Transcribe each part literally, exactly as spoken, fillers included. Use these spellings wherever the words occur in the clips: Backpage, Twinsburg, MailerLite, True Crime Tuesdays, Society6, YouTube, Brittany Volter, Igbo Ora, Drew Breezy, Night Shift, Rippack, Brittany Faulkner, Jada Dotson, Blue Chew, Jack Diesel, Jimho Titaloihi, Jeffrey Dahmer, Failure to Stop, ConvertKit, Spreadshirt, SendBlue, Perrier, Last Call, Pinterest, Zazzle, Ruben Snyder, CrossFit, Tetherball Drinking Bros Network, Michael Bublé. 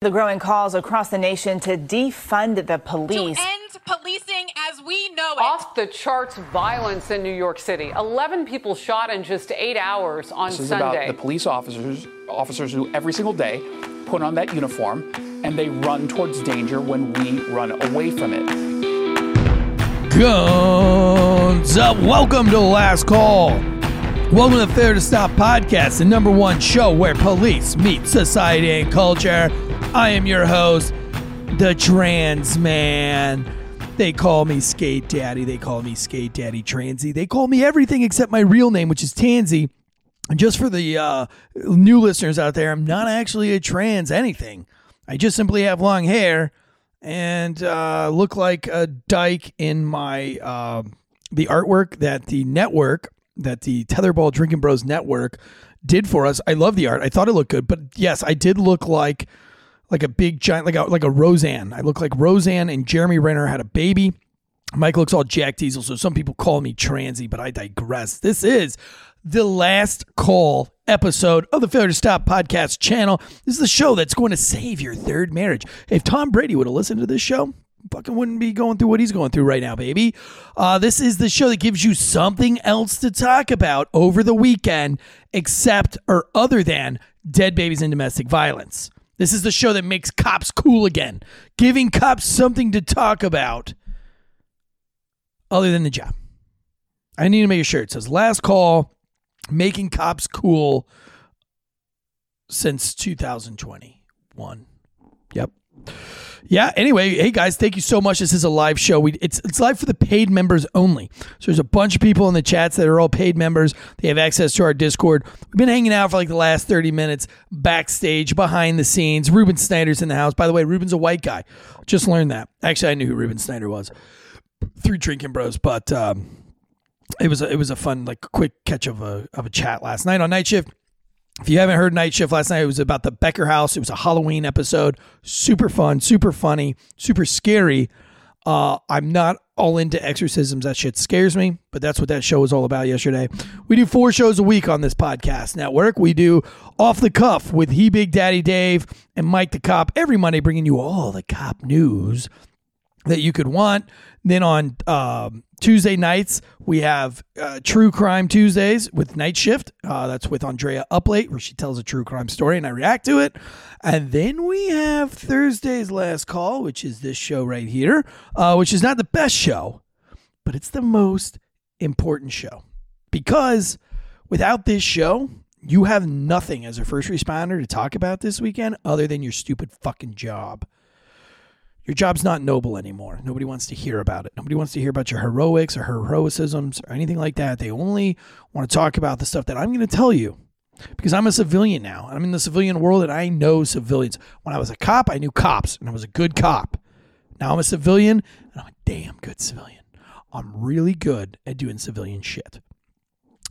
The growing calls across the nation to defund the police. To end policing as we know it. Off the charts violence in New York City. eleven people shot in just eight hours on Sunday. This is about the police officers, officers who every single day put on that uniform and they run towards danger when we run away from it. Guns up. Welcome to Last Call. Welcome to the Failure to Stop podcast, the number one show where police meet society and culture. I am your host, the trans man. They call me Skate Daddy. They call me Skate Daddy Transy. They call me everything except my real name, which is Tansy. And just for the uh, new listeners out there, I'm not actually a trans anything. I just simply have long hair and uh, look like a dyke in my uh, the artwork that the network, that the Tetherball Drinking Bros Network did for us. I love the art. I thought it looked good. But yes, I did look like... Like a big giant, like a, like a Roseanne. I look like Roseanne, and Jeremy Renner had a baby. Mike looks all Jack Diesel, so some people call me transy, but I digress. This is the Last Call episode of the Failure to Stop podcast channel. This is the show that's going to save your third marriage. If Tom Brady would have listened to this show, fucking wouldn't be going through what he's going through right now, baby. Uh, this is the show that gives you something else to talk about over the weekend, except or other than dead babies and domestic violence. This is the show that makes cops cool again, giving cops something to talk about other than the job. I need to make a shirt. It says Last Call, making cops cool since two thousand twenty-one. Yep. Yeah. Anyway, hey guys, thank you so much. This is a live show. We it's it's live for the paid members only. So there's a bunch of people in the chats that are all paid members. They have access to our Discord. We've been hanging out for like the last thirty minutes backstage, behind the scenes. Ruben Snyder's in the house. By the way, Ruben's a white guy. Just learned that. Actually, I knew who Ruben Snyder was through Drinking Bros, but um, it was a, it was a fun like quick catch of a of a chat last night on Night Shift. If you haven't heard Night Shift last night, it was about the Becker house. It was a Halloween episode. Super fun, super funny, super scary. Uh, I'm not all into exorcisms. That shit scares me, but that's what that show was all about yesterday. We do four shows a week on this podcast network. We do Off the Cuff with He Big Daddy Dave and Mike the Cop every Monday, bringing you all the cop news that you could want. Then on um, Tuesday nights, we have uh, True Crime Tuesdays with Night Shift. Uh, that's with Andrea Uplate, where she tells a true crime story and I react to it. And then we have Thursday's Last Call, which is this show right here, uh, which is not the best show, but it's the most important show. Because without this show, you have nothing as a first responder to talk about this weekend other than your stupid fucking job. Your job's not noble anymore. Nobody wants to hear about it. Nobody wants to hear about your heroics or heroisms or anything like that. They only want to talk about the stuff that I'm going to tell you because I'm a civilian now. I'm in the civilian world and I know civilians. When I was a cop, I knew cops and I was a good cop. Now I'm a civilian and I'm a damn good civilian. I'm really good at doing civilian shit.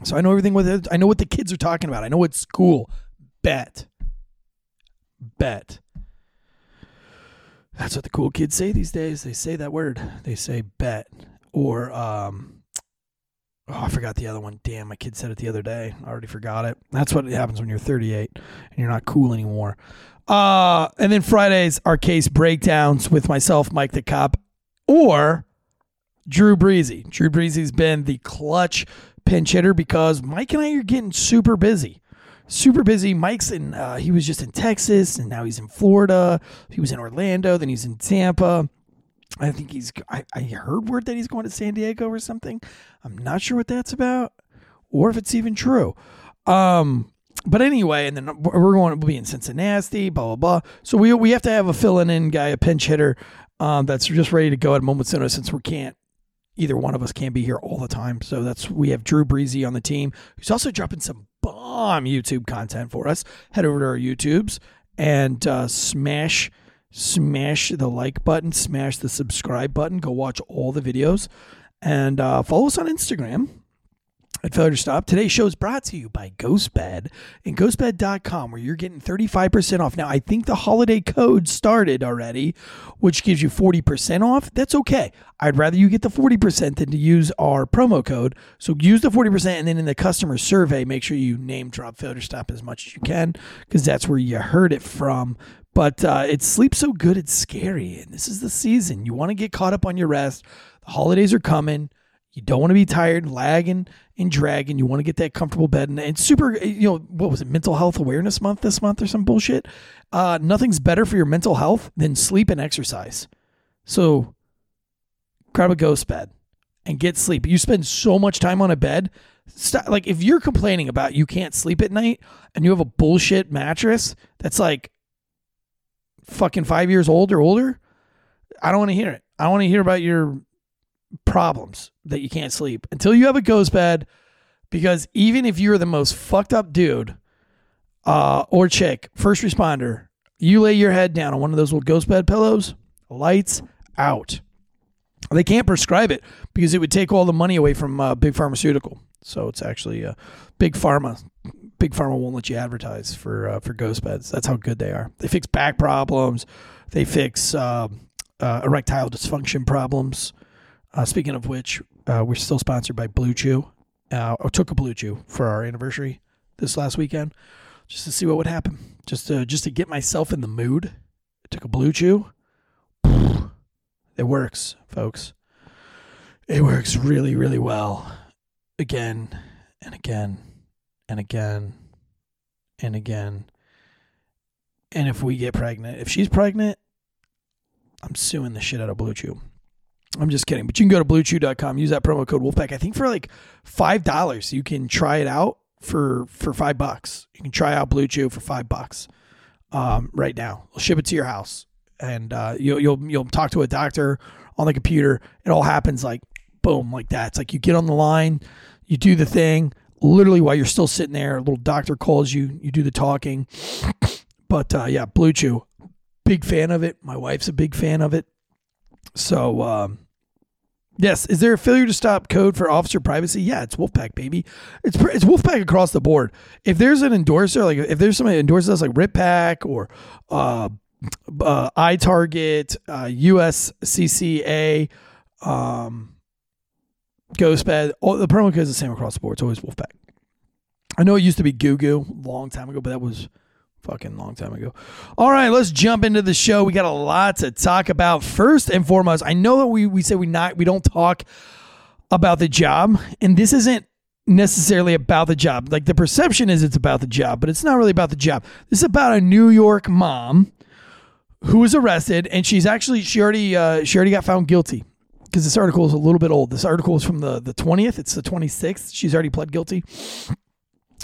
So I know everything with it. I know what the kids are talking about. I know what's cool. Bet. Bet. That's what the cool kids say these days. They say that word. They say bet. Or, um, oh, I forgot the other one. Damn, my kid said it the other day. I already forgot it. That's what happens when you're thirty-eight and you're not cool anymore. Uh, and then Fridays are case breakdowns with myself, Mike the Cop, or Drew Breezy. Drew Breezy's been the clutch pinch hitter because Mike and I are getting super busy. Super busy. Mike's in, uh, he was just in Texas and now he's in Florida. He was in Orlando, then he's in Tampa. I think he's, I, I heard word that he's going to San Diego or something. I'm not sure what that's about or if it's even true. Um, but anyway, and then we're going to be in Cincinnati, blah, blah, blah. So we, we have to have a filling in guy, a pinch hitter um, that's just ready to go at a moment's notice since we can't. Either one of us can be here all the time. So that's we have Drew Breezy on the team, who's also dropping some bomb YouTube content for us. Head over to our YouTubes and uh, smash, smash the like button, smash the subscribe button. Go watch all the videos and uh, follow us on Instagram at Failure to Stop. Today's show is brought to you by Ghostbed and ghostbed dot com, where you're getting thirty-five percent off. Now, I think the holiday code started already, which gives you forty percent off. That's okay. I'd rather you get the forty percent than to use our promo code. So use the forty percent, and then in the customer survey, make sure you name drop Failure to Stop as much as you can because that's where you heard it from. But uh, it's sleep so good, it's scary. And this is the season. You want to get caught up on your rest. The holidays are coming. You don't want to be tired, lagging and dragging. You want to get that comfortable bed. And, and super, you know, what was it? Mental Health Awareness Month this month or some bullshit. Uh, nothing's better for your mental health than sleep and exercise. So grab a ghost bed and get sleep. You spend so much time on a bed. Stop, like if you're complaining about you can't sleep at night and you have a bullshit mattress that's like fucking five years old or older, I don't want to hear it. I want to hear about your problems that you can't sleep until you have a ghost bed, because even if you're the most fucked up dude uh, or chick, first responder, you lay your head down on one of those little ghost bed pillows, lights out. They can't prescribe it because it would take all the money away from uh, big pharmaceutical. So it's actually uh, big pharma. Big pharma won't let you advertise for uh, for ghost beds. That's how good they are. They fix back problems. They fix uh, uh, erectile dysfunction problems. Uh, speaking of which, uh, we're still sponsored by Blue Chew. Uh, I took a Blue Chew for our anniversary this last weekend just to see what would happen. Just to, just to get myself in the mood. I took a Blue Chew. It works, folks. It works really, really well. Again and again and again and again. And if we get pregnant, if she's pregnant, I'm suing the shit out of Blue Chew. I'm just kidding. But you can go to blue chew dot com, use that promo code Wolfpack. I think for like five dollars, you can try it out for, for five bucks. You can try out Blue Chew for five bucks um, right now. We'll ship it to your house. And uh, you'll you'll you'll talk to a doctor on the computer. It all happens like boom, like that. It's like you get on the line, you do the thing. Literally while you're still sitting there, a little doctor calls you. You do the talking. But uh, yeah, Blue Chew, big fan of it. My wife's a big fan of it. So um, yes, is there a failure to stop code for officer privacy? Yeah, it's Wolfpack, baby. It's it's Wolfpack across the board. If there's an endorser, like if there's somebody that endorses us, like Rippack or. Uh, Uh, iTarget, uh, U S C C A, um, Ghostbed. All, the promo code is the same across the board. It's always Wolfpack. I know it used to be Goo Goo a long time ago, but that was fucking long time ago. All right, let's jump into the show. We got a lot to talk about. First and foremost, I know that we we say we not we don't talk about the job, and this isn't necessarily about the job. Like the perception is it's about the job, but it's not really about the job. This is about a New York mom who was arrested, and she's actually, she already uh, she already got found guilty, because this article is a little bit old. This article is from the, the twentieth. It's the twenty-sixth. She's already pled guilty.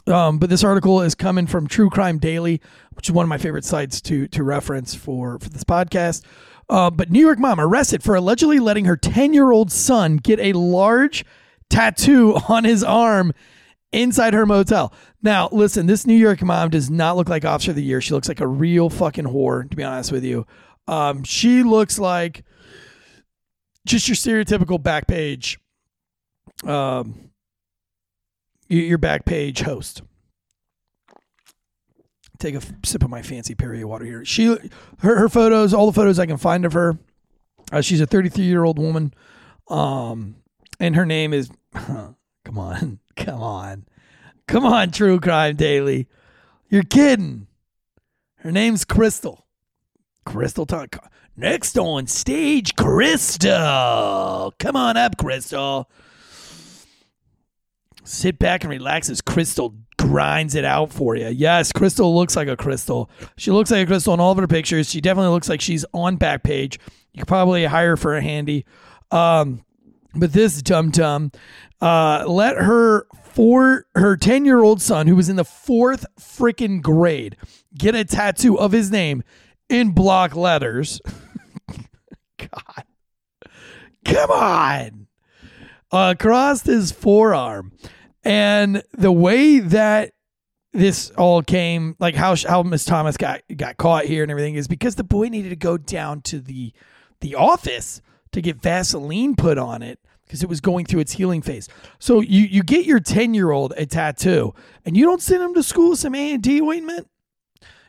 Um, but this article is coming from True Crime Daily, which is one of my favorite sites to to reference for, for this podcast. Uh, but New York mom arrested for allegedly letting her ten-year-old son get a large tattoo on his arm inside her motel. Now, listen, this New York mom does not look like Officer of the Year. She looks like a real fucking whore, to be honest with you. Um, she looks like just your stereotypical back page, um, your back page host. Take a sip of my fancy Perrier water here. She, her, her photos, all the photos I can find of her. Uh, she's a thirty-three-year-old woman, um, and her name is. Huh, come on. Come on. Come on, True Crime Daily. You're kidding. Her name's Crystal. Crystal Talk. Next on stage, Crystal. Come on up, Crystal. Sit back and relax as Crystal grinds it out for you. Yes, Crystal looks like a Crystal. She looks like a Crystal in all of her pictures. She definitely looks like she's on Backpage. You could probably hire her for a handy. Um... But this dum-dum uh, let her four, her ten-year-old son, who was in the fourth freaking grade, get a tattoo of his name in block letters. God. Come on. Uh, across his forearm. And the way that this all came, like how how Miss Thomas got, got caught here and everything, is because the boy needed to go down to the the office to get Vaseline put on it because it was going through its healing phase. So you, you get your ten-year-old a tattoo, and you don't send him to school with some A and D ointment?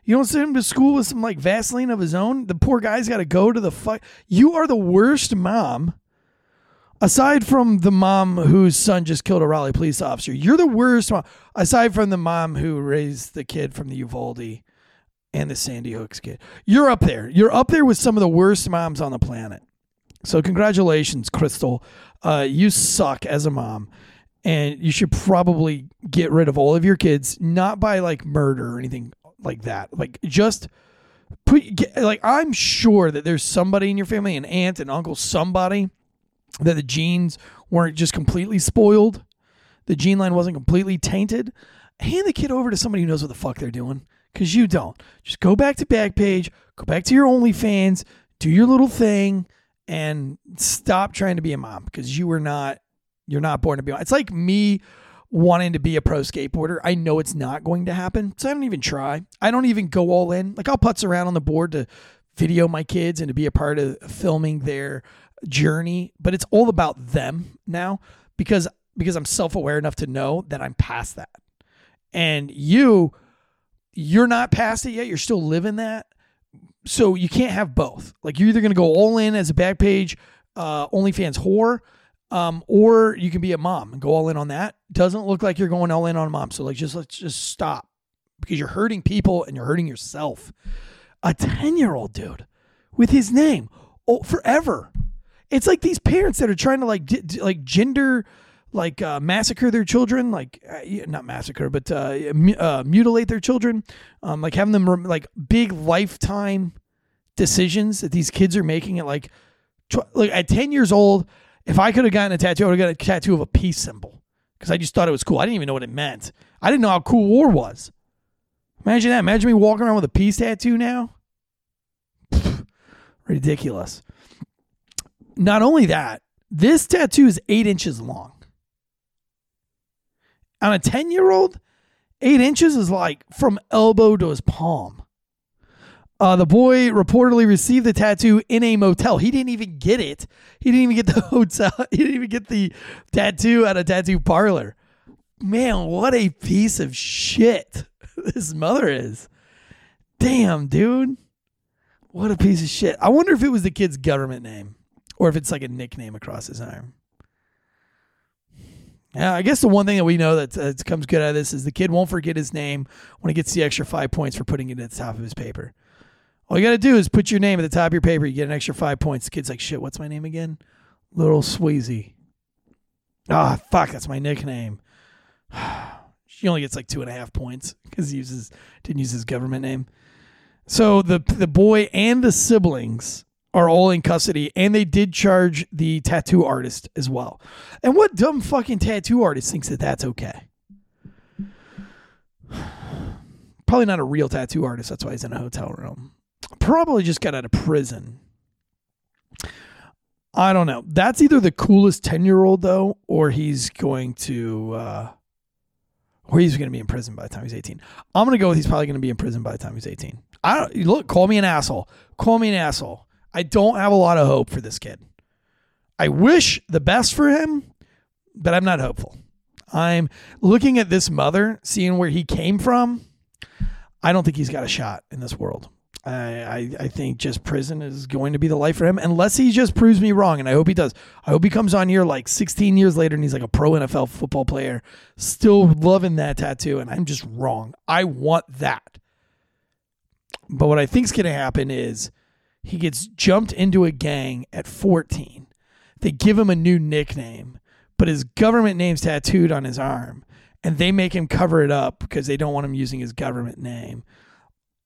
You don't send him to school with some, like, Vaseline of his own? The poor guy's got to go to the fuck. You are the worst mom, aside from the mom whose son just killed a Raleigh police officer. You're the worst mom, aside from the mom who raised the kid from the Uvalde and the Sandy Hooks kid. You're up there. You're up there with some of the worst moms on the planet. So congratulations, Crystal. Uh, you suck as a mom. And you should probably get rid of all of your kids, not by like murder or anything like that. Like just put, get, like I'm sure that there's somebody in your family, an aunt, an uncle, somebody that the genes weren't just completely spoiled. The gene line wasn't completely tainted. Hand the kid over to somebody who knows what the fuck they're doing, because you don't. Just go back to Backpage, go back to your OnlyFans, do your little thing, and stop trying to be a mom, because you were not. You're not born to be one. It's like me wanting to be a pro skateboarder. I know it's not going to happen, so I don't even try. I don't even go all in. Like I'll putz around on the board to video my kids and to be a part of filming their journey, but it's all about them now because because I'm self-aware enough to know that I'm past that. And you, you're not past it yet. You're still living that. So you can't have both. Like you're either going to go all in as a Backpage uh, OnlyFans whore, Um, or you can be a mom and go all in on that. Doesn't look like you're going all in on mom. So like, just, let's just stop, because you're hurting people and you're hurting yourself. A ten year old dude with his name oh, forever. It's like these parents that are trying to like, d- d- like gender, like, uh, massacre their children, like uh, not massacre, but, uh, mu- uh, mutilate their children. Um, like having them rem- like big lifetime decisions that these kids are making at like, tw- like at ten years old, if I could have gotten a tattoo, I would have got a tattoo of a peace symbol because I just thought it was cool. I didn't even know what it meant. I didn't know how cool war was. Imagine that. Imagine me walking around with a peace tattoo now. Pfft, ridiculous. Not only that, this tattoo is eight inches long. On a ten-year-old, eight inches is like from elbow to his palm. Uh, the boy reportedly received the tattoo in a motel. He didn't even get it. He didn't even get the hotel. He didn't even get the tattoo at a tattoo parlor. Man, what a piece of shit this mother is. Damn, dude. What a piece of shit. I wonder if it was the kid's government name or if it's like a nickname across his arm. Yeah, I guess the one thing that we know that uh, comes good out of this is the kid won't forget his name when he gets the extra five points for putting it at the top of his paper. All you got to do is put your name at the top of your paper. You get an extra five points. The kid's like, shit, what's my name again? Little Sweezy. Ah, oh, fuck, that's my nickname. She only gets like two and a half points because he uses didn't use his government name. So the the boy and the siblings are all in custody, and they did charge the tattoo artist as well. And what dumb fucking tattoo artist thinks that that's okay? Probably not a real tattoo artist. That's why he's in a hotel room. Probably just got out of prison. I don't know. That's either the coolest ten-year-old, though, or he's going to uh, or he's going to be in prison by the time he's eighteen. I'm going to go with he's probably going to be in prison by the time he's eighteen. I don't, look, call me an asshole. Call me an asshole. I don't have a lot of hope for this kid. I wish the best for him, but I'm not hopeful. I'm looking at this mother, seeing where he came from. I don't think he's got a shot in this world. I, I, I think just prison is going to be the life for him unless he just proves me wrong, and I hope he does. I hope he comes on here like sixteen years later and he's like a pro N F L football player, still loving that tattoo, and I'm just wrong. I want that. But what I think's going to happen is he gets jumped into a gang at fourteen. They give him a new nickname, but his government name's tattooed on his arm, and they make him cover it up because they don't want him using his government name.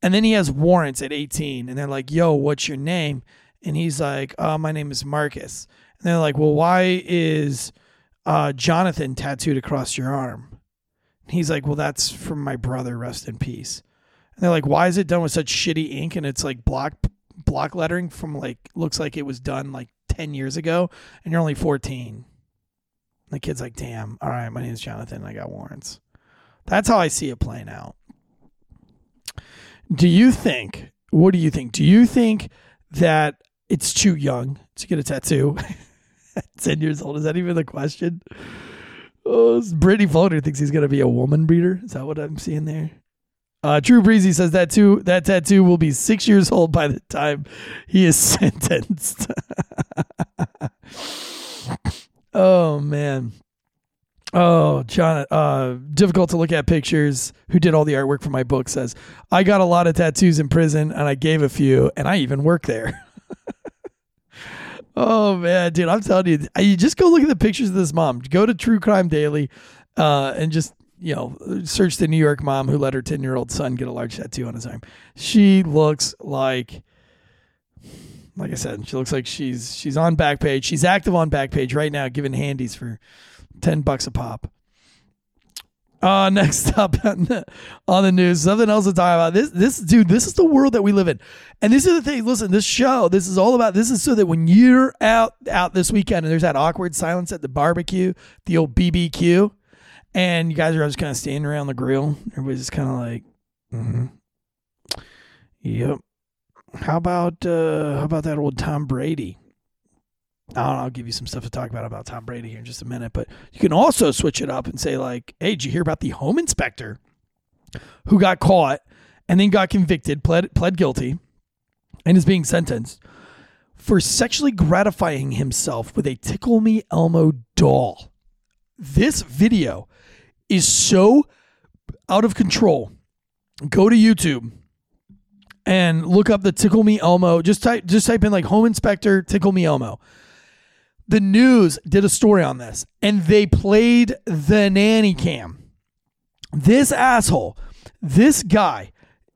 And then he has warrants at eighteen, and they're like, yo, what's your name? And he's like, oh, my name is Marcus. And they're like, well, why is uh, Jonathan tattooed across your arm? And he's like, well, that's from my brother, rest in peace. And they're like, why is it done with such shitty ink and it's like block block lettering from like, looks like it was done like ten years ago, and you're only fourteen. And the kid's like, damn, all right, my name is Jonathan, and I got warrants. That's how I see it playing out. Do you think, what do you think? Do you think that it's too young to get a tattoo at ten years old? Is that even the question? Oh, Brittany Volter thinks he's going to be a woman beater. Is that what I'm seeing there? Uh, True Breezy says that too. That tattoo will be six years old by the time he is sentenced. Oh, man. Oh, John, uh, difficult to look at pictures, who did all the artwork for my book, says, I got a lot of tattoos in prison and I gave a few and I even work there. Oh, man, dude, I'm telling you, you just go look at the pictures of this mom. Go to True Crime Daily uh, and just, you know, search the New York mom who let her ten-year-old son get a large tattoo on his arm. She looks like... Like I said, she looks like she's she's on Backpage. She's active on Backpage right now, giving handies for ten bucks a pop. Uh, next up on the, on the news, something else to talk about. This, this dude, this is the world that we live in. And this is the thing. Listen, this show, this is all about, this is so that when you're out, out this weekend and there's that awkward silence at the barbecue, the old B B Q, and you guys are just kind of standing around the grill. Everybody's just kind of like, mm-hmm. Yep. How about uh, how about that old Tom Brady? I don't know, I'll give you some stuff to talk about about Tom Brady here in just a minute, but you can also switch it up and say like, hey, did you hear about the home inspector who got caught and then got convicted, pled, pled guilty, and is being sentenced for sexually gratifying himself with a Tickle Me Elmo doll? This video is so out of control. Go to YouTube and look up the Tickle Me Elmo. Just type just type in like home inspector Tickle Me Elmo. The news did a story on this, and they played the nanny cam. This asshole, this guy,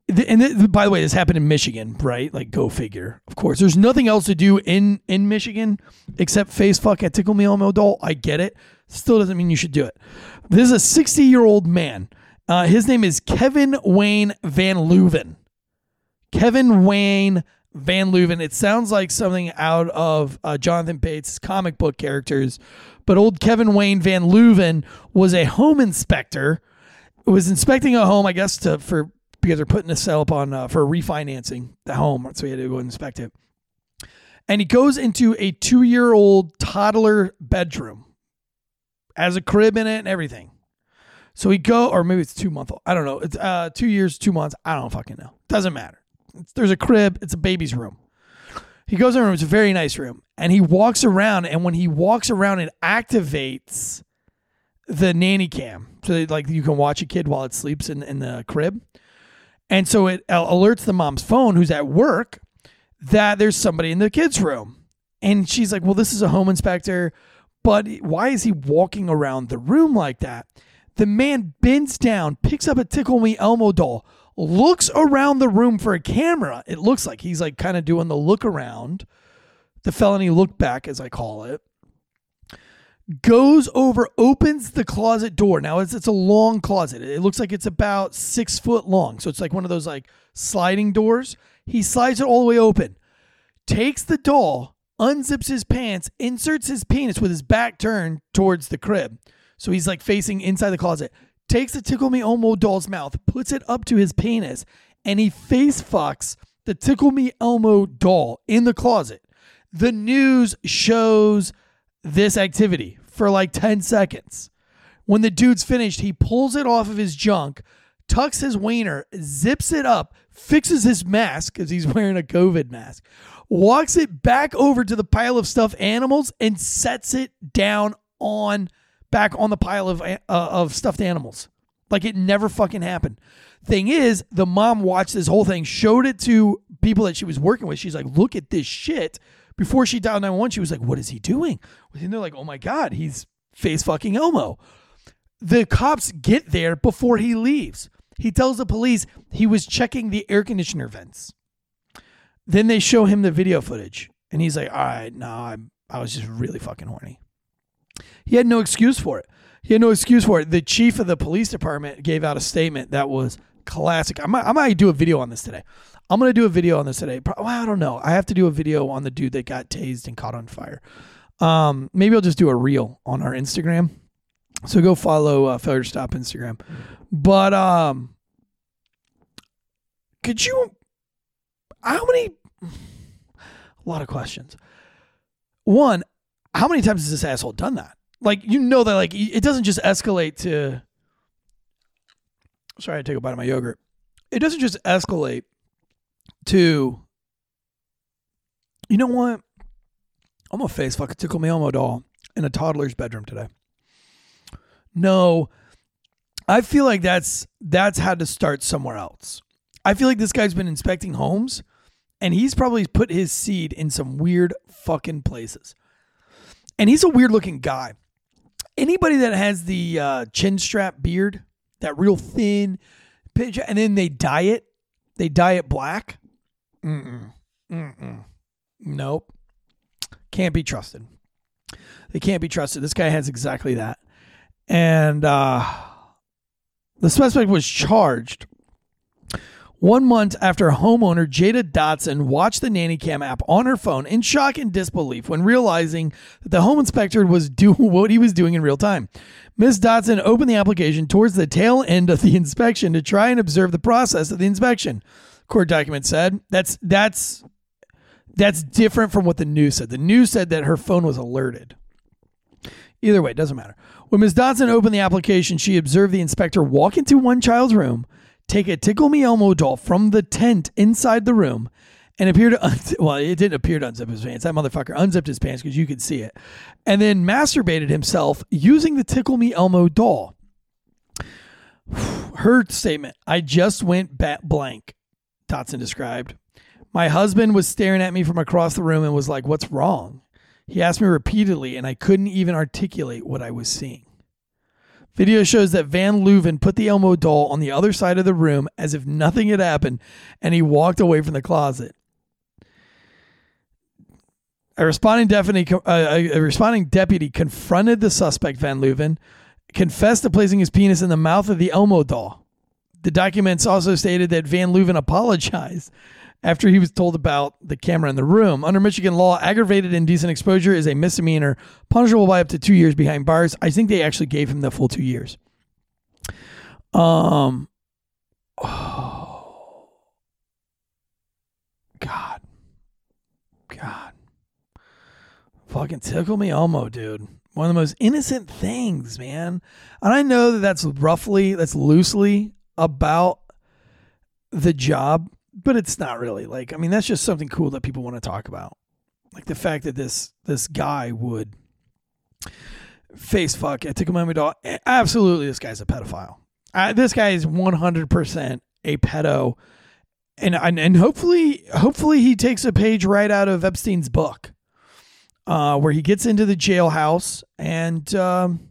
and th- by the way, this happened in Michigan, right? Like, go figure. Of course, there's nothing else to do in, in Michigan except face fuck a Tickle Me Elmo doll. I get it. Still doesn't mean you should do it. This is a sixty-year-old man. Uh, his name is Kevin Wayne Van Leuven. Kevin Wayne Van Leuven. It sounds like something out of uh, Jonathan Pate's comic book characters, but old Kevin Wayne Van Leuven was a home inspector. Was inspecting a home, I guess, to for because they're putting a sale up on uh, for refinancing the home, so he had to go inspect it. And he goes into a two-year-old toddler bedroom, has a crib in it and everything. So he go, or maybe it's two month old. I don't know. It's uh, two years, two months. I don't fucking know. Doesn't matter. There's a crib. It's a baby's room. He goes in a room. It's a very nice room. And he walks around. And when he walks around, it activates the nanny cam. So they, like, you can watch a kid while it sleeps in, in the crib. And so it alerts the mom's phone, who's at work, that there's somebody in the kid's room. And she's like, well, this is a home inspector, but why is he walking around the room like that? The man bends down, picks up a Tickle Me Elmo doll, looks around the room for a camera. It looks like he's like kind of doing the look around, the felony look back, as I call it. Goes over, opens the closet door. Now it's it's a long closet. It looks like it's about six foot long. So it's like one of those like sliding doors. He slides it all the way open, takes the doll, unzips his pants, inserts his penis with his back turned towards the crib. So he's like facing inside the closet. Takes the Tickle Me Elmo doll's mouth, puts it up to his penis, and he face fucks the Tickle Me Elmo doll in the closet. The news shows this activity for like ten seconds. When the dude's finished, he pulls it off of his junk, tucks his wiener, zips it up, fixes his mask because he's wearing a COVID mask, walks it back over to the pile of stuffed animals, and sets it down on back on the pile of uh, of stuffed animals. Like it never fucking happened. Thing is, the mom watched this whole thing, showed it to people that she was working with. She's like, look at this shit. Before she dialed nine one one, she was like, what is he doing? And they're like, oh my God, he's face fucking Elmo. The cops get there before he leaves. He tells the police he was checking the air conditioner vents. Then they show him the video footage. And he's like, all right, no, I'm, I was just really fucking horny. He had no excuse for it. He had no excuse for it. The chief of the police department gave out a statement that was classic. I might, I might do a video on this today. I'm going to do a video on this today. Well, I don't know. I have to do a video on the dude that got tased and caught on fire. Um, maybe I'll just do a reel on our Instagram. So go follow uh, Failure to Stop Instagram. But um, could you... How many... A lot of questions. One... How many times has this asshole done that? Like, you know that, like, it doesn't just escalate to... Sorry, I take a bite of my yogurt. It doesn't just escalate to... You know what? I'm going to face fuck a Tickle Me Elmo doll in a toddler's bedroom today. No, I feel like that's that's had to start somewhere else. I feel like this guy's been inspecting homes, and he's probably put his seed in some weird fucking places. And he's a weird-looking guy. Anybody that has the uh, chin strap beard, that real thin pitch, and then they dye it, they dye it black. Mm-mm. Mm-mm. Nope. Can't be trusted. They can't be trusted. This guy has exactly that. And uh, the suspect was charged one month after homeowner Jada Dotson watched the nanny cam app on her phone in shock and disbelief when realizing that the home inspector was doing what he was doing in real time. Miz Dotson opened the application towards the tail end of the inspection to try and observe the process of the inspection. Court document said that's that's that's different from what the news said. The news said that her phone was alerted. Either way, it doesn't matter. When Miz Dotson opened the application, she observed the inspector walk into one child's room, take a Tickle Me Elmo doll from the tent inside the room, and appear to unzip, well, it didn't appear to unzip his pants. That motherfucker unzipped his pants because you could see it. And then masturbated himself using the Tickle Me Elmo doll. Her statement, I just went bat blank, Dotson described. My husband was staring at me from across the room and was like, what's wrong? He asked me repeatedly, and I couldn't even articulate what I was seeing. Video shows that Van Leuven put the Elmo doll on the other side of the room as if nothing had happened, and he walked away from the closet. A responding deputy, uh, a responding deputy confronted the suspect, Van Leuven, confessed to placing his penis in the mouth of the Elmo doll. The documents also stated that Van Leuven apologized after he was told about the camera in the room. Under Michigan law, aggravated indecent exposure is a misdemeanor, punishable by up to two years behind bars. I think they actually gave him the full two years. Um, oh, God. God. Fucking Tickle Me Elmo, dude. One of the most innocent things, man. And I know that that's roughly, that's loosely about the job. But it's not really like, I mean, that's just something cool that people want to talk about. Like the fact that this, this guy would face fuck at Tickle Mommy Doll. Absolutely. This guy's a pedophile. I, this guy is one hundred percent a pedo. And, and, and hopefully, hopefully he takes a page right out of Epstein's book, uh, where he gets into the jailhouse and, um,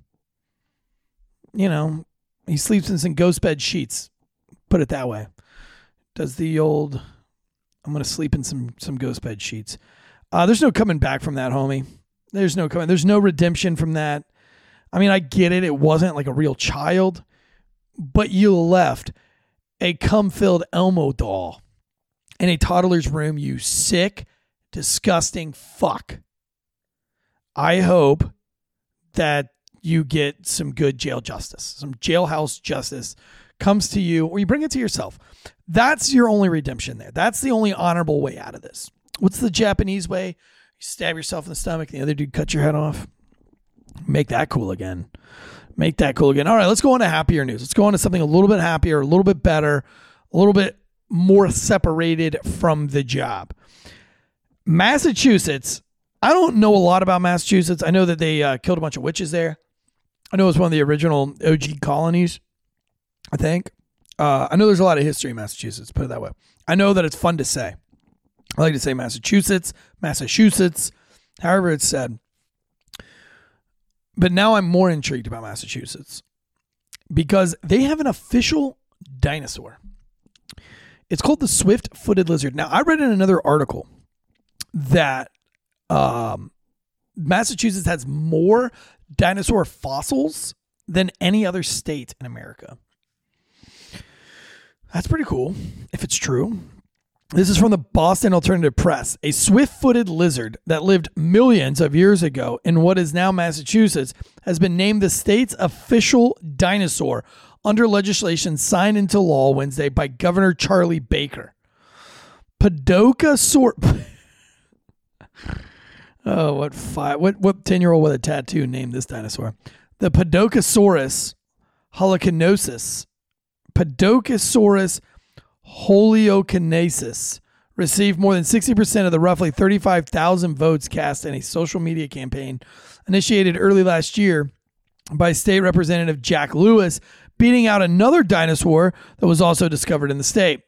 you know, he sleeps in some ghost bed sheets, put it that way. Does the old, I'm going to sleep in some some ghost bed sheets. Uh, there's no coming back from that, homie. There's no coming. There's no redemption from that. I mean, I get it. It wasn't like a real child, but you left a cum-filled Elmo doll in a toddler's room, you sick, disgusting fuck. I hope that you get some good jail justice, some jailhouse justice comes to you, or you bring it to yourself. That's your only redemption there. That's the only honorable way out of this. What's the Japanese way? You stab yourself in the stomach, the other dude cuts your head off. Make that cool again. Make that cool again. All right, let's go on to happier news. Let's go on to something a little bit happier, a little bit better, a little bit more separated from the job. Massachusetts. I don't know a lot about Massachusetts. I know that they uh, killed a bunch of witches there. I know it was one of the original O G colonies, I think. Uh, I know there's a lot of history in Massachusetts, put it that way. I know that it's fun to say. I like to say Massachusetts, Massachusetts, however it's said. But now I'm more intrigued about Massachusetts because they have an official dinosaur. It's called the swift-footed lizard. Now, I read in another article that um, Massachusetts has more dinosaur fossils than any other state in America. That's pretty cool, if it's true. This is from the Boston Alternative Press. A swift-footed lizard that lived millions of years ago in what is now Massachusetts has been named the state's official dinosaur under legislation signed into law Wednesday by Governor Charlie Baker. Podokesaurus. Oh, what five? What what ten-year-old with a tattoo named this dinosaur? The Podokesaurus holyokensis. Podokesaurus holyokensis received more than sixty percent of the roughly thirty-five thousand votes cast in a social media campaign initiated early last year by State Representative Jack Lewis, beating out another dinosaur that was also discovered in the state.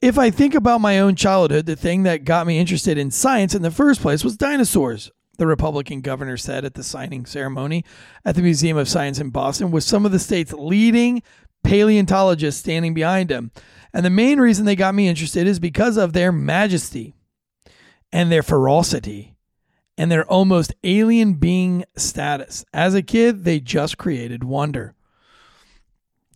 If I think about my own childhood, the thing that got me interested in science in the first place was dinosaurs, the Republican governor said at the signing ceremony at the Museum of Science in Boston, with some of the state's leading paleontologists standing behind him. And the main reason they got me interested is because of their majesty and their ferocity and their almost alien being status. As a kid, they just created wonder.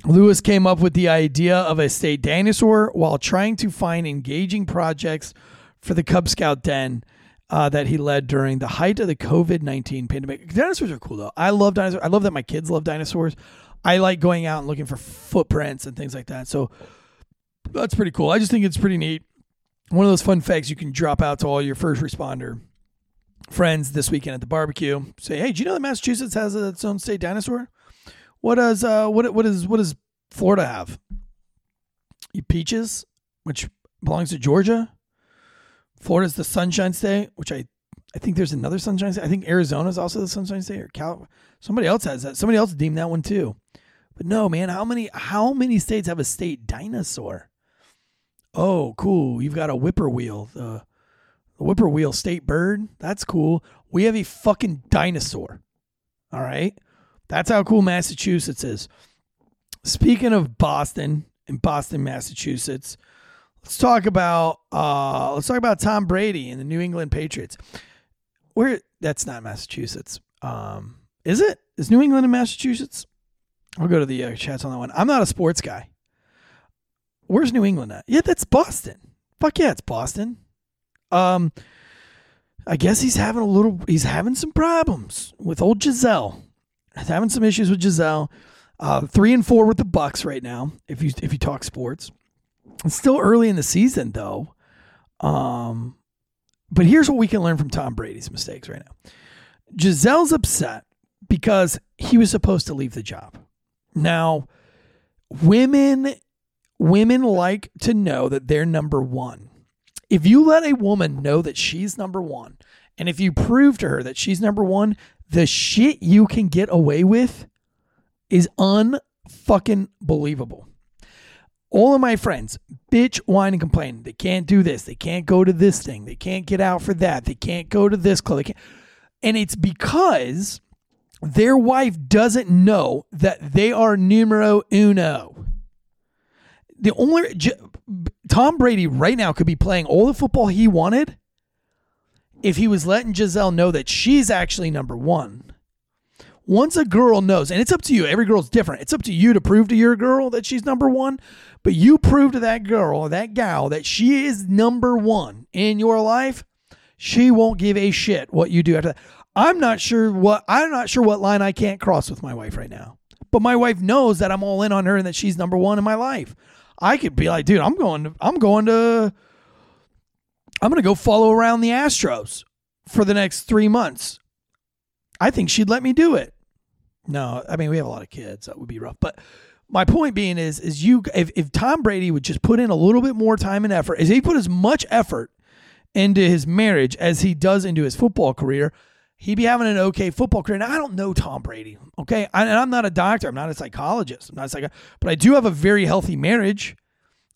Lewis came up with the idea of a state dinosaur while trying to find engaging projects for the Cub Scout Den uh, that he led during the height of the covid nineteen pandemic. Dinosaurs are cool, though. I love dinosaurs. I love that my kids love dinosaurs. I like going out and looking for footprints and things like that. So that's pretty cool. I just think it's pretty neat. One of those fun facts you can drop out to all your first responder friends this weekend at the barbecue. Say, hey, do you know that Massachusetts has its own state dinosaur? What does uh what what is what does Florida have? Peaches, which belongs to Georgia. Florida's the Sunshine State, which I, I think there's another Sunshine State. I think Arizona's also the Sunshine State, or Cal. Somebody else has that. Somebody else deemed that one too. But no, man, how many how many states have a state dinosaur? Oh, cool! You've got a whippoorwill, the, the whippoorwill state bird. That's cool. We have a fucking dinosaur. All right. That's how cool Massachusetts is. Speaking of Boston and Boston, Massachusetts, let's talk about uh, let's talk about Tom Brady and the New England Patriots. Where that's not Massachusetts, um, is it? Is New England in Massachusetts? I'll go to the uh, chats on that one. I'm not a sports guy. Where's New England at? Yeah, that's Boston. Fuck yeah, it's Boston. Um, I guess he's having a little. He's having some problems with old Giselle. Having some issues with Giselle, uh, three and four with the Bucks right now. If you if you talk sports, it's still early in the season though. Um, but here's what we can learn from Tom Brady's mistakes right now. Giselle's upset because he was supposed to leave the job. Now, women women like to know that they're number one. If you let a woman know that she's number one, and if you prove to her that she's number one, the shit you can get away with is un-fucking believable. All of my friends bitch, whine, and complain. They can't do this. They can't go to this thing. They can't get out for that. They can't go to this club. They can't. And it's because their wife doesn't know that they are numero uno. The only Tom Brady right now could be playing all the football he wanted if he was letting Giselle know that she's actually number one. Once a girl knows, and it's up to you. Every girl's different. It's up to you to prove to your girl that she's number one, but you prove to that girl or that gal that she is number one in your life, she won't give a shit what you do after that. I'm not sure what, I'm not sure what line I can't cross with my wife right now, but my wife knows that I'm all in on her and that she's number one in my life. I could be like, dude, I'm going to, I'm going to, I'm going to go follow around the Astros for the next three months. I think she'd let me do it. No, I mean, we have a lot of kids. So that would be rough. But my point being is, is you, if, if Tom Brady would just put in a little bit more time and effort, as he put as much effort into his marriage as he does into his football career, he'd be having an okay football career. Now, I don't know Tom Brady. Okay. I, and I'm not a doctor. I'm not a psychologist. I'm not a psych- but I do have a very healthy marriage.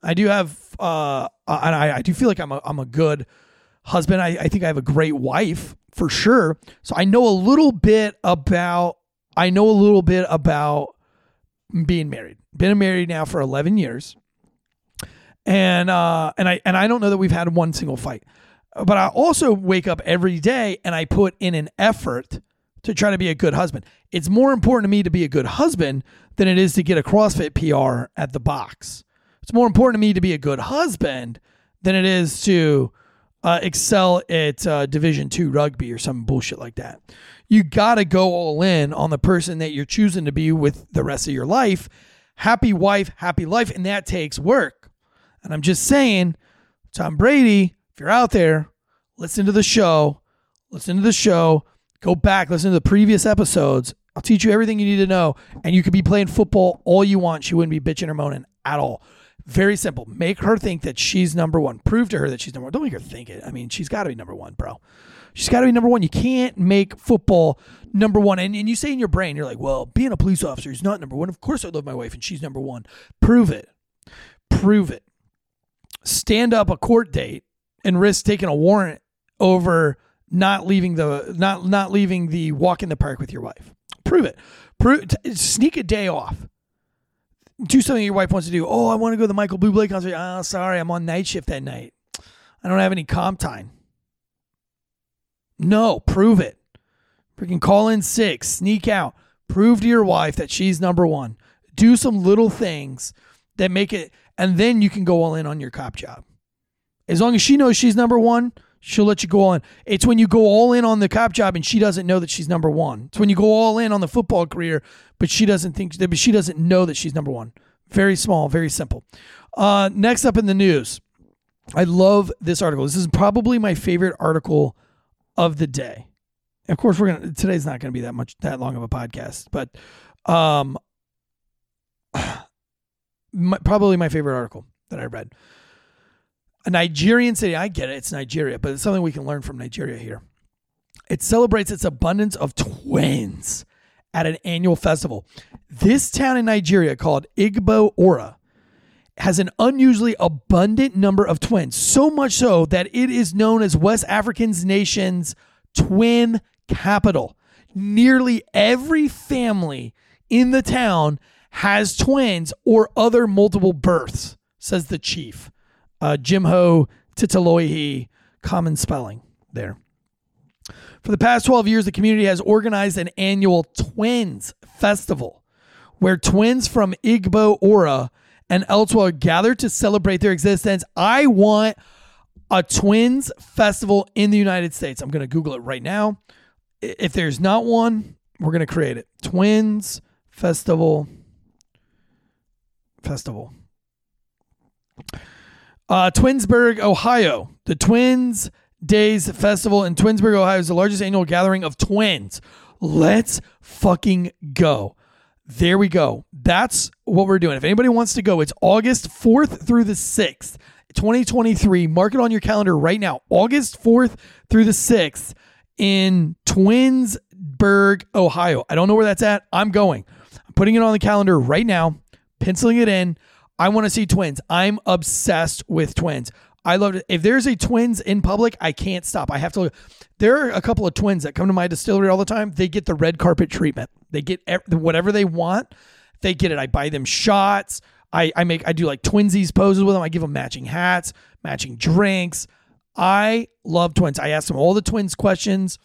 I do have, uh, and I, I do feel like I'm a, I'm a good husband. I, I think I have a great wife for sure. So I know a little bit about, I know a little bit about being married. Been married now for eleven years. And, uh, and I, and I don't know that we've had one single fight, but I also wake up every day and I put in an effort to try to be a good husband. It's more important to me to be a good husband than it is to get a CrossFit P R at the box. It's more important to me to be a good husband than it is to uh, excel at uh, Division two rugby or some bullshit like that. You got to go all in on the person that you're choosing to be with the rest of your life. Happy wife, happy life. And that takes work. And I'm just saying, Tom Brady, if you're out there, listen to the show, listen to the show, go back, listen to the previous episodes. I'll teach you everything you need to know. And you could be playing football all you want. She wouldn't be bitching or moaning at all. Very simple. Make her think that she's number one. Prove to her that she's number one. Don't make her think it. I mean, she's got to be number one, bro. She's got to be number one. You can't make football number one. And, and you say in your brain, you're like, well, being a police officer is not number one. Of course I love my wife and she's number one. Prove it. Prove it. Stand up a court date and risk taking a warrant over not leaving the not not leaving the walk in the park with your wife. Prove it. Prove, sneak a day off. Do something your wife wants to do. Oh, I want to go to the Michael Bublé concert. Oh, sorry, I'm on night shift that night. I don't have any comp time. No, prove it. Freaking call in sick, sneak out. Prove to your wife that she's number one. Do some little things that make it, and then you can go all in on your cop job. As long as she knows she's number one, she'll let you go on. It's when you go all in on the cop job and she doesn't know that she's number one. It's when you go all in on the football career, but she doesn't think, but she doesn't know that she's number one. Very small, very simple. Uh, next up in the news, I love this article. This is probably my favorite article of the day. Of course, we're gonna today's not gonna be that much that long of a podcast, but um, my, probably my favorite article that I read. A Nigerian city, I get it, it's Nigeria, but it's something we can learn from Nigeria here. It celebrates its abundance of twins at an annual festival. This town in Nigeria called Igbo Ora has an unusually abundant number of twins, so much so that it is known as West African's nation's twin capital. Nearly every family in the town has twins or other multiple births, says the chief. Uh, Jimho Titaloihi, common spelling there. For the past twelve years, the community has organized an annual Twins Festival where twins from Igbo Ora and Eltua gather to celebrate their existence. I want a Twins Festival in the United States. I'm going to Google it right now. If there's not one, we're going to create it. Twins Festival. Festival. Uh, Twinsburg, Ohio. The Twins Days Festival in Twinsburg, Ohio is the largest annual gathering of twins. Let's fucking go. There we go. That's what we're doing. If anybody wants to go, it's August fourth through the sixth, twenty twenty-three. Mark it on your calendar right now. August fourth through the sixth in Twinsburg, Ohio. I don't know where that's at. I'm going. I'm putting it on the calendar right now, penciling it in. I want to see twins. I'm obsessed with twins. I love it. If there's a twins in public, I can't stop. I have to look. There are a couple of twins that come to my distillery all the time. They get the red carpet treatment. They get whatever they want. They get it. I buy them shots. I, I make, I do like twinsies poses with them. I give them matching hats, matching drinks. I love twins. I ask them all the twins questions.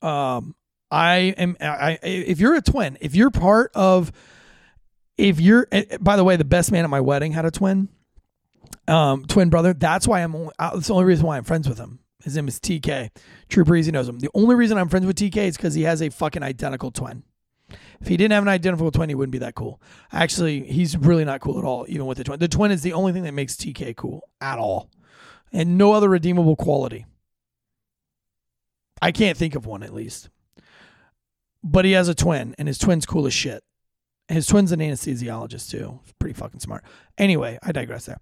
Um, I am, I, if you're a twin, if you're part of, If you're, by the way, the best man at my wedding had a twin, um, twin brother. That's why I'm, only, that's the only reason why I'm friends with him. His name is T K. True Breezy knows him. The only reason I'm friends with T K is because he has a fucking identical twin. If he didn't have an identical twin, he wouldn't be that cool. Actually, he's really not cool at all, even with the twin. The twin is the only thing that makes T K cool at all, and no other redeemable quality. I can't think of one, at least. But he has a twin, and his twin's cool as shit. His twin's an anesthesiologist, too. He's pretty fucking smart. Anyway, I digress there.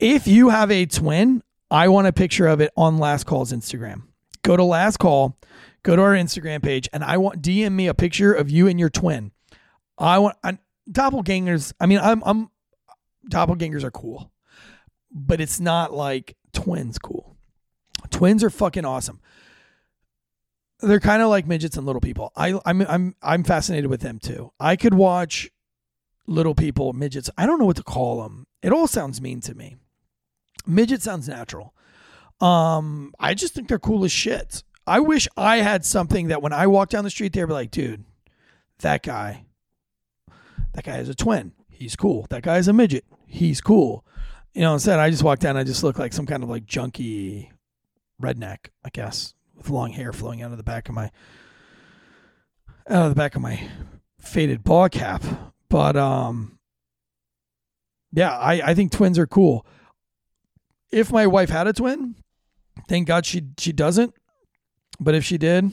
If you have a twin, I want a picture of it on Last Call's Instagram. Go to Last Call, go to our Instagram page, and I want D M me a picture of you and your twin. I want I, doppelgangers. I mean, I'm I'm doppelgangers are cool, but it's not like twins cool. Twins are fucking awesome. They're kind of like midgets and little people. I, I'm I'm I'm fascinated with them too. I could watch little people, midgets. I don't know what to call them. It all sounds mean to me. Midget sounds natural. Um, I just think they're cool as shit. I wish I had something that when I walk down the street, they'd be like, dude, that guy, that guy is a twin. He's cool. That guy is a midget. He's cool. You know what I'm saying? I just walk down. I just look like some kind of like junky redneck, I guess, with long hair flowing out of the back of my out of the back of my faded ball cap. But um yeah, I, I think twins are cool. If my wife had a twin, thank God she she doesn't. But if she did,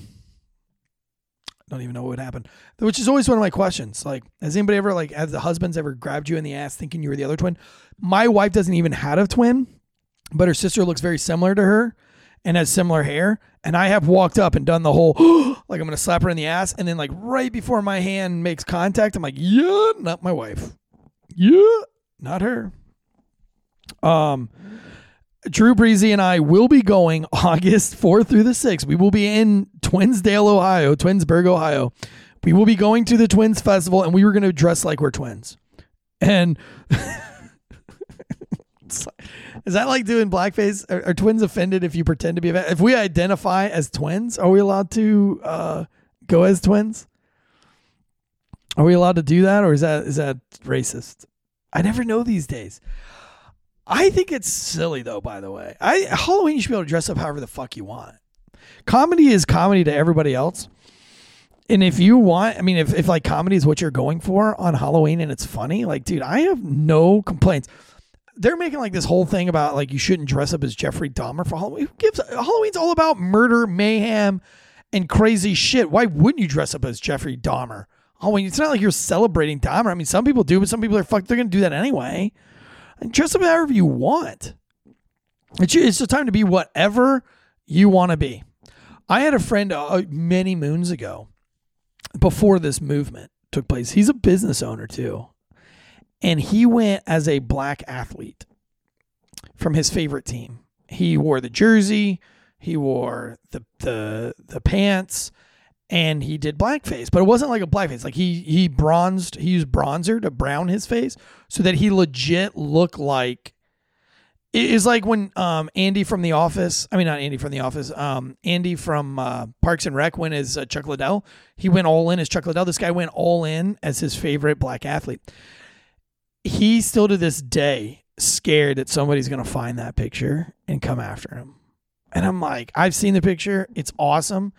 I don't even know what would happen, which is always one of my questions. Like, has anybody ever, like, has the husbands ever grabbed you in the ass thinking you were the other twin? My wife doesn't even have a twin, but her sister looks very similar to her and has similar hair. And I have walked up and done the whole, like, I'm going to slap her in the ass. And then, like, right before my hand makes contact, I'm like, yeah, not my wife. Yeah, not her. Um, Drew Breezy and I will be going August fourth through the sixth. We will be in Twinsdale, Ohio, Twinsburg, Ohio. We will be going to the Twins Festival, and we were going to dress like we're twins. And is that like doing blackface? Are, are twins offended if you pretend to be? If we identify as twins, are we allowed to uh, go as twins? Are we allowed to do that, or is that is that racist? I never know these days. I think it's silly, though, by the way. I Halloween, you should be able to dress up however the fuck you want. Comedy is comedy to everybody else. And if you want, I mean, if, if like comedy is what you're going for on Halloween and it's funny, like, dude, I have no complaints. They're making like this whole thing about like you shouldn't dress up as Jeffrey Dahmer for Halloween. Who gives? Halloween's all about murder, mayhem, and crazy shit. Why wouldn't you dress up as Jeffrey Dahmer? Halloween, it's not like you're celebrating Dahmer. I mean, some people do, but some people are fucked. They're going to do that anyway. And dress up however you want. It's it's the time to be whatever you want to be. I had a friend uh, many moons ago, before this movement took place. He's a business owner too, and he went as a black athlete from his favorite team. He wore the jersey, he wore the the the pants, and he did blackface, but it wasn't like a blackface. Like he he bronzed, he used bronzer to brown his face so that he legit looked like, it is like when um, Andy from The Office, I mean, not Andy from The Office, um, Andy from uh, Parks and Rec went as uh, Chuck Liddell. He went all in as Chuck Liddell. This guy went all in as his favorite black athlete. He still to this day scared that somebody's going to find that picture and come after him. And I'm like, I've seen the picture. It's awesome.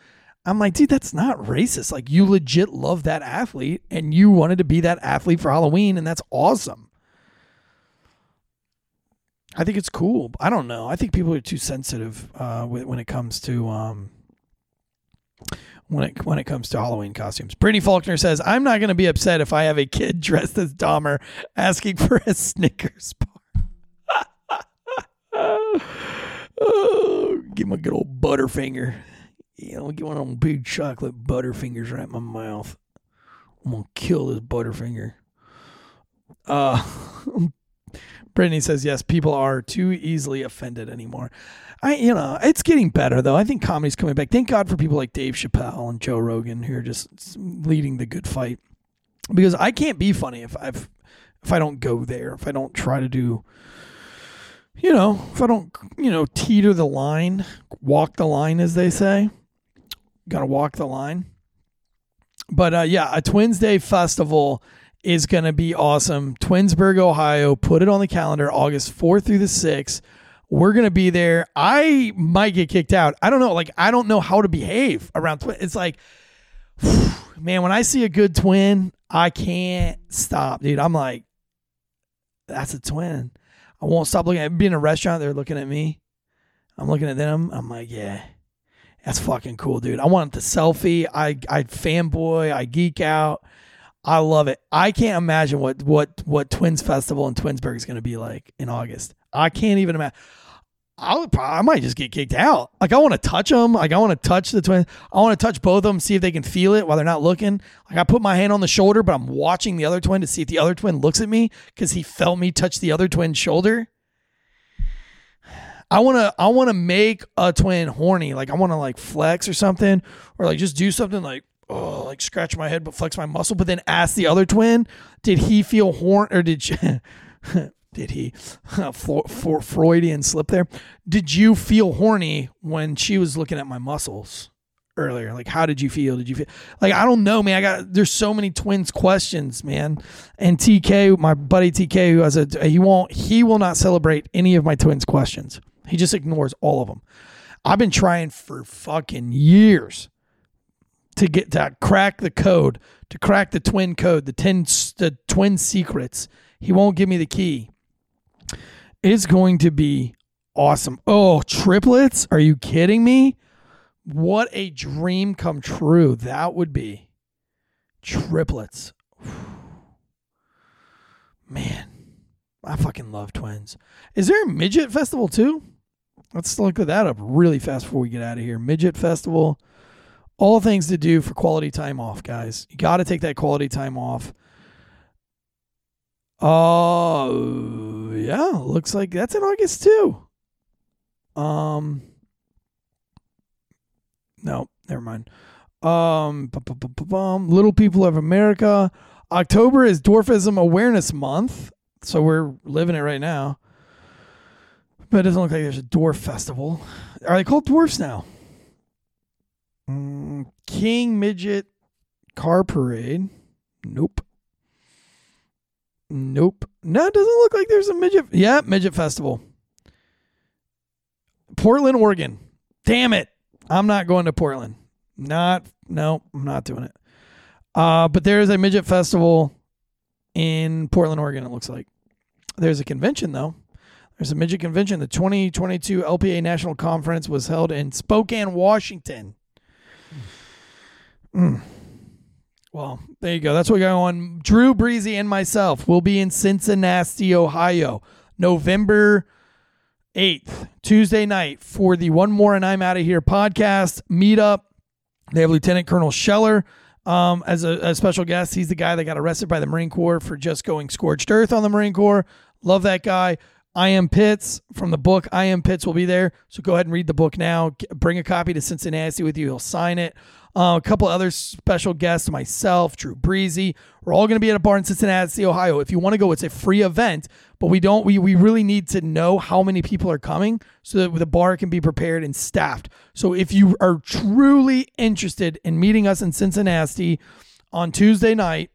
I'm like, dude, that's not racist. Like, you legit love that athlete, and you wanted to be that athlete for Halloween, and that's awesome. I think it's cool. I don't know. I think people are too sensitive uh, when it comes to um, when it when it comes to Halloween costumes. Brittany Faulkner says, "I'm not going to be upset if I have a kid dressed as Dahmer asking for a Snickers bar. Oh, give him a good old Butterfinger." Yeah, I'll get one of them big chocolate Butterfingers right in my mouth. I'm going to kill this Butterfinger. Uh, Brittany says, yes, people are too easily offended anymore. I, you know, it's getting better, though. I think comedy's coming back. Thank God for people like Dave Chappelle and Joe Rogan who are just leading the good fight. Because I can't be funny if I've, if I don't go there, if I don't try to do... You know, if I don't, you know, teeter the line, walk the line, as they say. Got to walk the line. But uh, yeah, a Twins Day festival is going to be awesome. Twinsburg, Ohio. Put it on the calendar, August fourth through the sixth. We're going to be there. I might get kicked out. I don't know. Like, I don't know how to behave around Twins. It's like, whew, man, when I see a good twin, I can't stop, dude. I'm like, that's a twin. I won't stop looking at being in a restaurant. They're looking at me. I'm looking at them. I'm like, yeah, that's fucking cool, dude. I want the selfie. I, I fanboy. I geek out. I love it. I can't imagine what, what, what Twins Festival in Twinsburg is going to be like in August. I can't even imagine. I'll probably, I might just get kicked out. Like, I want to touch them. Like, I want to touch the twins. I want to touch both of them, see if they can feel it while they're not looking. Like, I put my hand on the shoulder, but I'm watching the other twin to see if the other twin looks at me because he felt me touch the other twin's shoulder. I want to I want to make a twin horny. Like, I want to, like, flex or something, or, like, just do something like, oh, like, scratch my head but flex my muscle, but then ask the other twin, did he feel horny, or did she... Did he? for, for Freudian slip there. Did you feel horny when she was looking at my muscles earlier? Like, how did you feel? Did you feel? Like, I don't know, man. I got, there's so many twins questions, man. And T K, my buddy T K, who has a, he won't, he will not celebrate any of my twins questions. He just ignores all of them. I've been trying for fucking years to get to crack the code, to crack the twin code, the ten, the twin secrets. He won't give me the key. It's going to be awesome. Oh, triplets? Are you kidding me? What a dream come true that would be. Triplets. Man, I fucking love twins. Is there a midget festival too? Let's look that up really fast before we get out of here. Midget festival. All things to do for quality time off, guys. You got to take that quality time off. Oh, uh, yeah. Looks like that's in August too. Um... No, never mind. Um, Little People of America. October is Dwarfism Awareness Month. So we're living it right now. But it doesn't look like there's a dwarf festival. Are they called dwarfs now? Mm, King Midget Car Parade. Nope. Nope. No, it doesn't look like there's a midget. Yeah, Midget Festival. Portland, Oregon. Damn it. I'm not going to Portland. Not, no, I'm not doing it. Uh, but there is a midget festival in Portland, Oregon, it looks like. There's a convention, though. There's a midget convention. The twenty twenty-two L P A National Conference was held in Spokane, Washington. Mm. Well, there you go. That's what we got on. Drew Breezy and myself will be in Cincinnati, Ohio, November eighth, Tuesday night, for the One More and I'm Out of Here podcast meetup. They have Lieutenant Colonel Scheller um, as a, a special guest. He's the guy that got arrested by the Marine Corps for just going scorched earth on the Marine Corps. Love that guy. I Am Pitts from the book I Am Pitts will be there. So go ahead and read the book now. G- bring a copy to Cincinnati with you. He'll sign it. Uh, a couple other special guests, myself, Drew Breezy. We're all going to be at a bar in Cincinnati, Ohio. If you want to go, it's a free event, but we don't. We, we really need to know how many people are coming so that the bar can be prepared and staffed. So if you are truly interested in meeting us in Cincinnati on Tuesday night,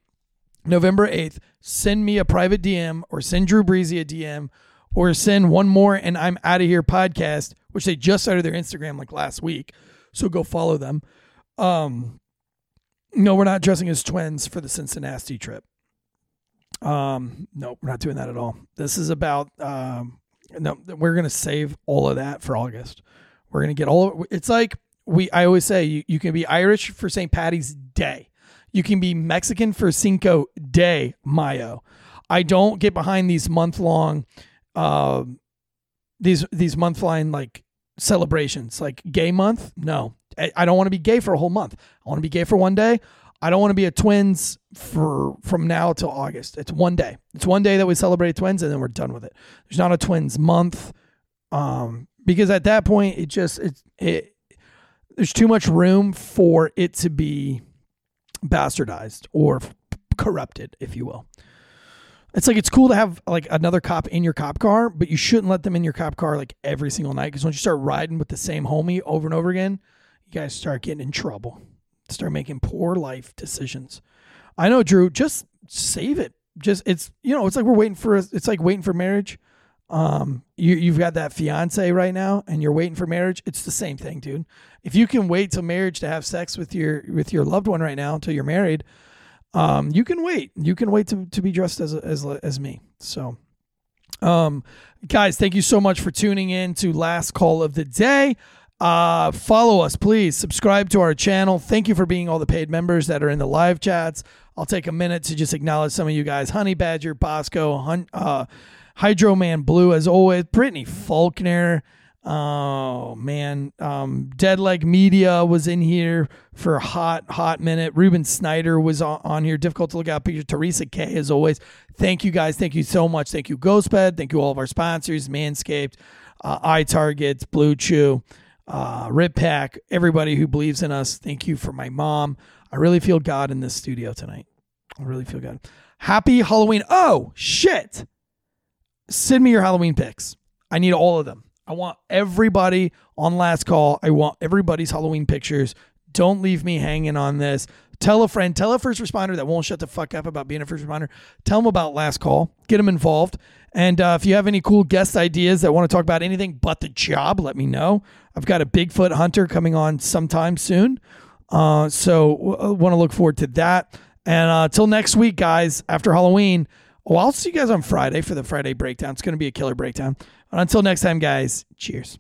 November eighth, send me a private D M or send Drew Breezy a D M or send One More and I'm Out of Here podcast, which they just started their Instagram like last week. So go follow them. Um, no, we're not dressing as twins for the Cincinnati trip. Um, no, we're not doing that at all. This is about, um, no, we're going to save all of that for August. We're going to get all of, it's like we, I always say you, you can be Irish for Saint Patty's Day. You can be Mexican for Cinco de Mayo. I don't get behind these month long, uh, these, these month long, like celebrations, like gay month. No. I don't want to be gay for a whole month. I want to be gay for one day. I don't want to be a twins for from now till August. It's one day. It's one day that we celebrate twins, and then we're done with it. There's not a twins month, um, because at that point it just it it there's too much room for it to be bastardized or corrupted, if you will. It's like it's cool to have like another cop in your cop car, but you shouldn't let them in your cop car like every single night, because once you start riding with the same homie over and over again, you guys start getting in trouble. Start making poor life decisions. I know, Drew, just save it. Just it's you know, it's like we're waiting for it's like waiting for marriage. Um you you've got that fiance right now and you're waiting for marriage. It's the same thing, dude. If you can wait till marriage to have sex with your with your loved one right now until you're married, um you can wait. You can wait to, to be dressed as as as me. So um guys, thank you so much for tuning in to Last Call of the Day. Uh, follow us, please. Subscribe to our channel. Thank you for being all the paid members that are in the live chats. I'll take a minute to just acknowledge some of you guys. Honey Badger, Bosco, Hun- uh, Hydro Man Blue, as always. Brittany Faulkner. Oh, man. Um, Deadleg Media was in here for a hot, hot minute. Ruben Snyder was on, on here. Difficult to look out picture. Teresa K, as always. Thank you, guys. Thank you so much. Thank you, Ghostbed. Thank you, all of our sponsors, Manscaped, uh, iTarget, Blue Chew. Uh, Rippack, everybody who believes in us, thank you. For my mom, I really feel God in this studio tonight. I really feel God. Happy Halloween. Oh, shit. Send me your Halloween pics. I need all of them. I want everybody on Last Call. I want everybody's Halloween pictures. Don't leave me hanging on this. Tell a friend. Tell a first responder that won't shut the fuck up about being a first responder. Tell them about Last Call. Get them involved. And uh, if you have any cool guest ideas that want to talk about anything but the job, let me know. I've got a Bigfoot hunter coming on sometime soon. Uh, so w- want to look forward to that. And uh, till next week, guys, after Halloween, oh, I'll see you guys on Friday for the Friday breakdown. It's going to be a killer breakdown. And until next time, guys, cheers.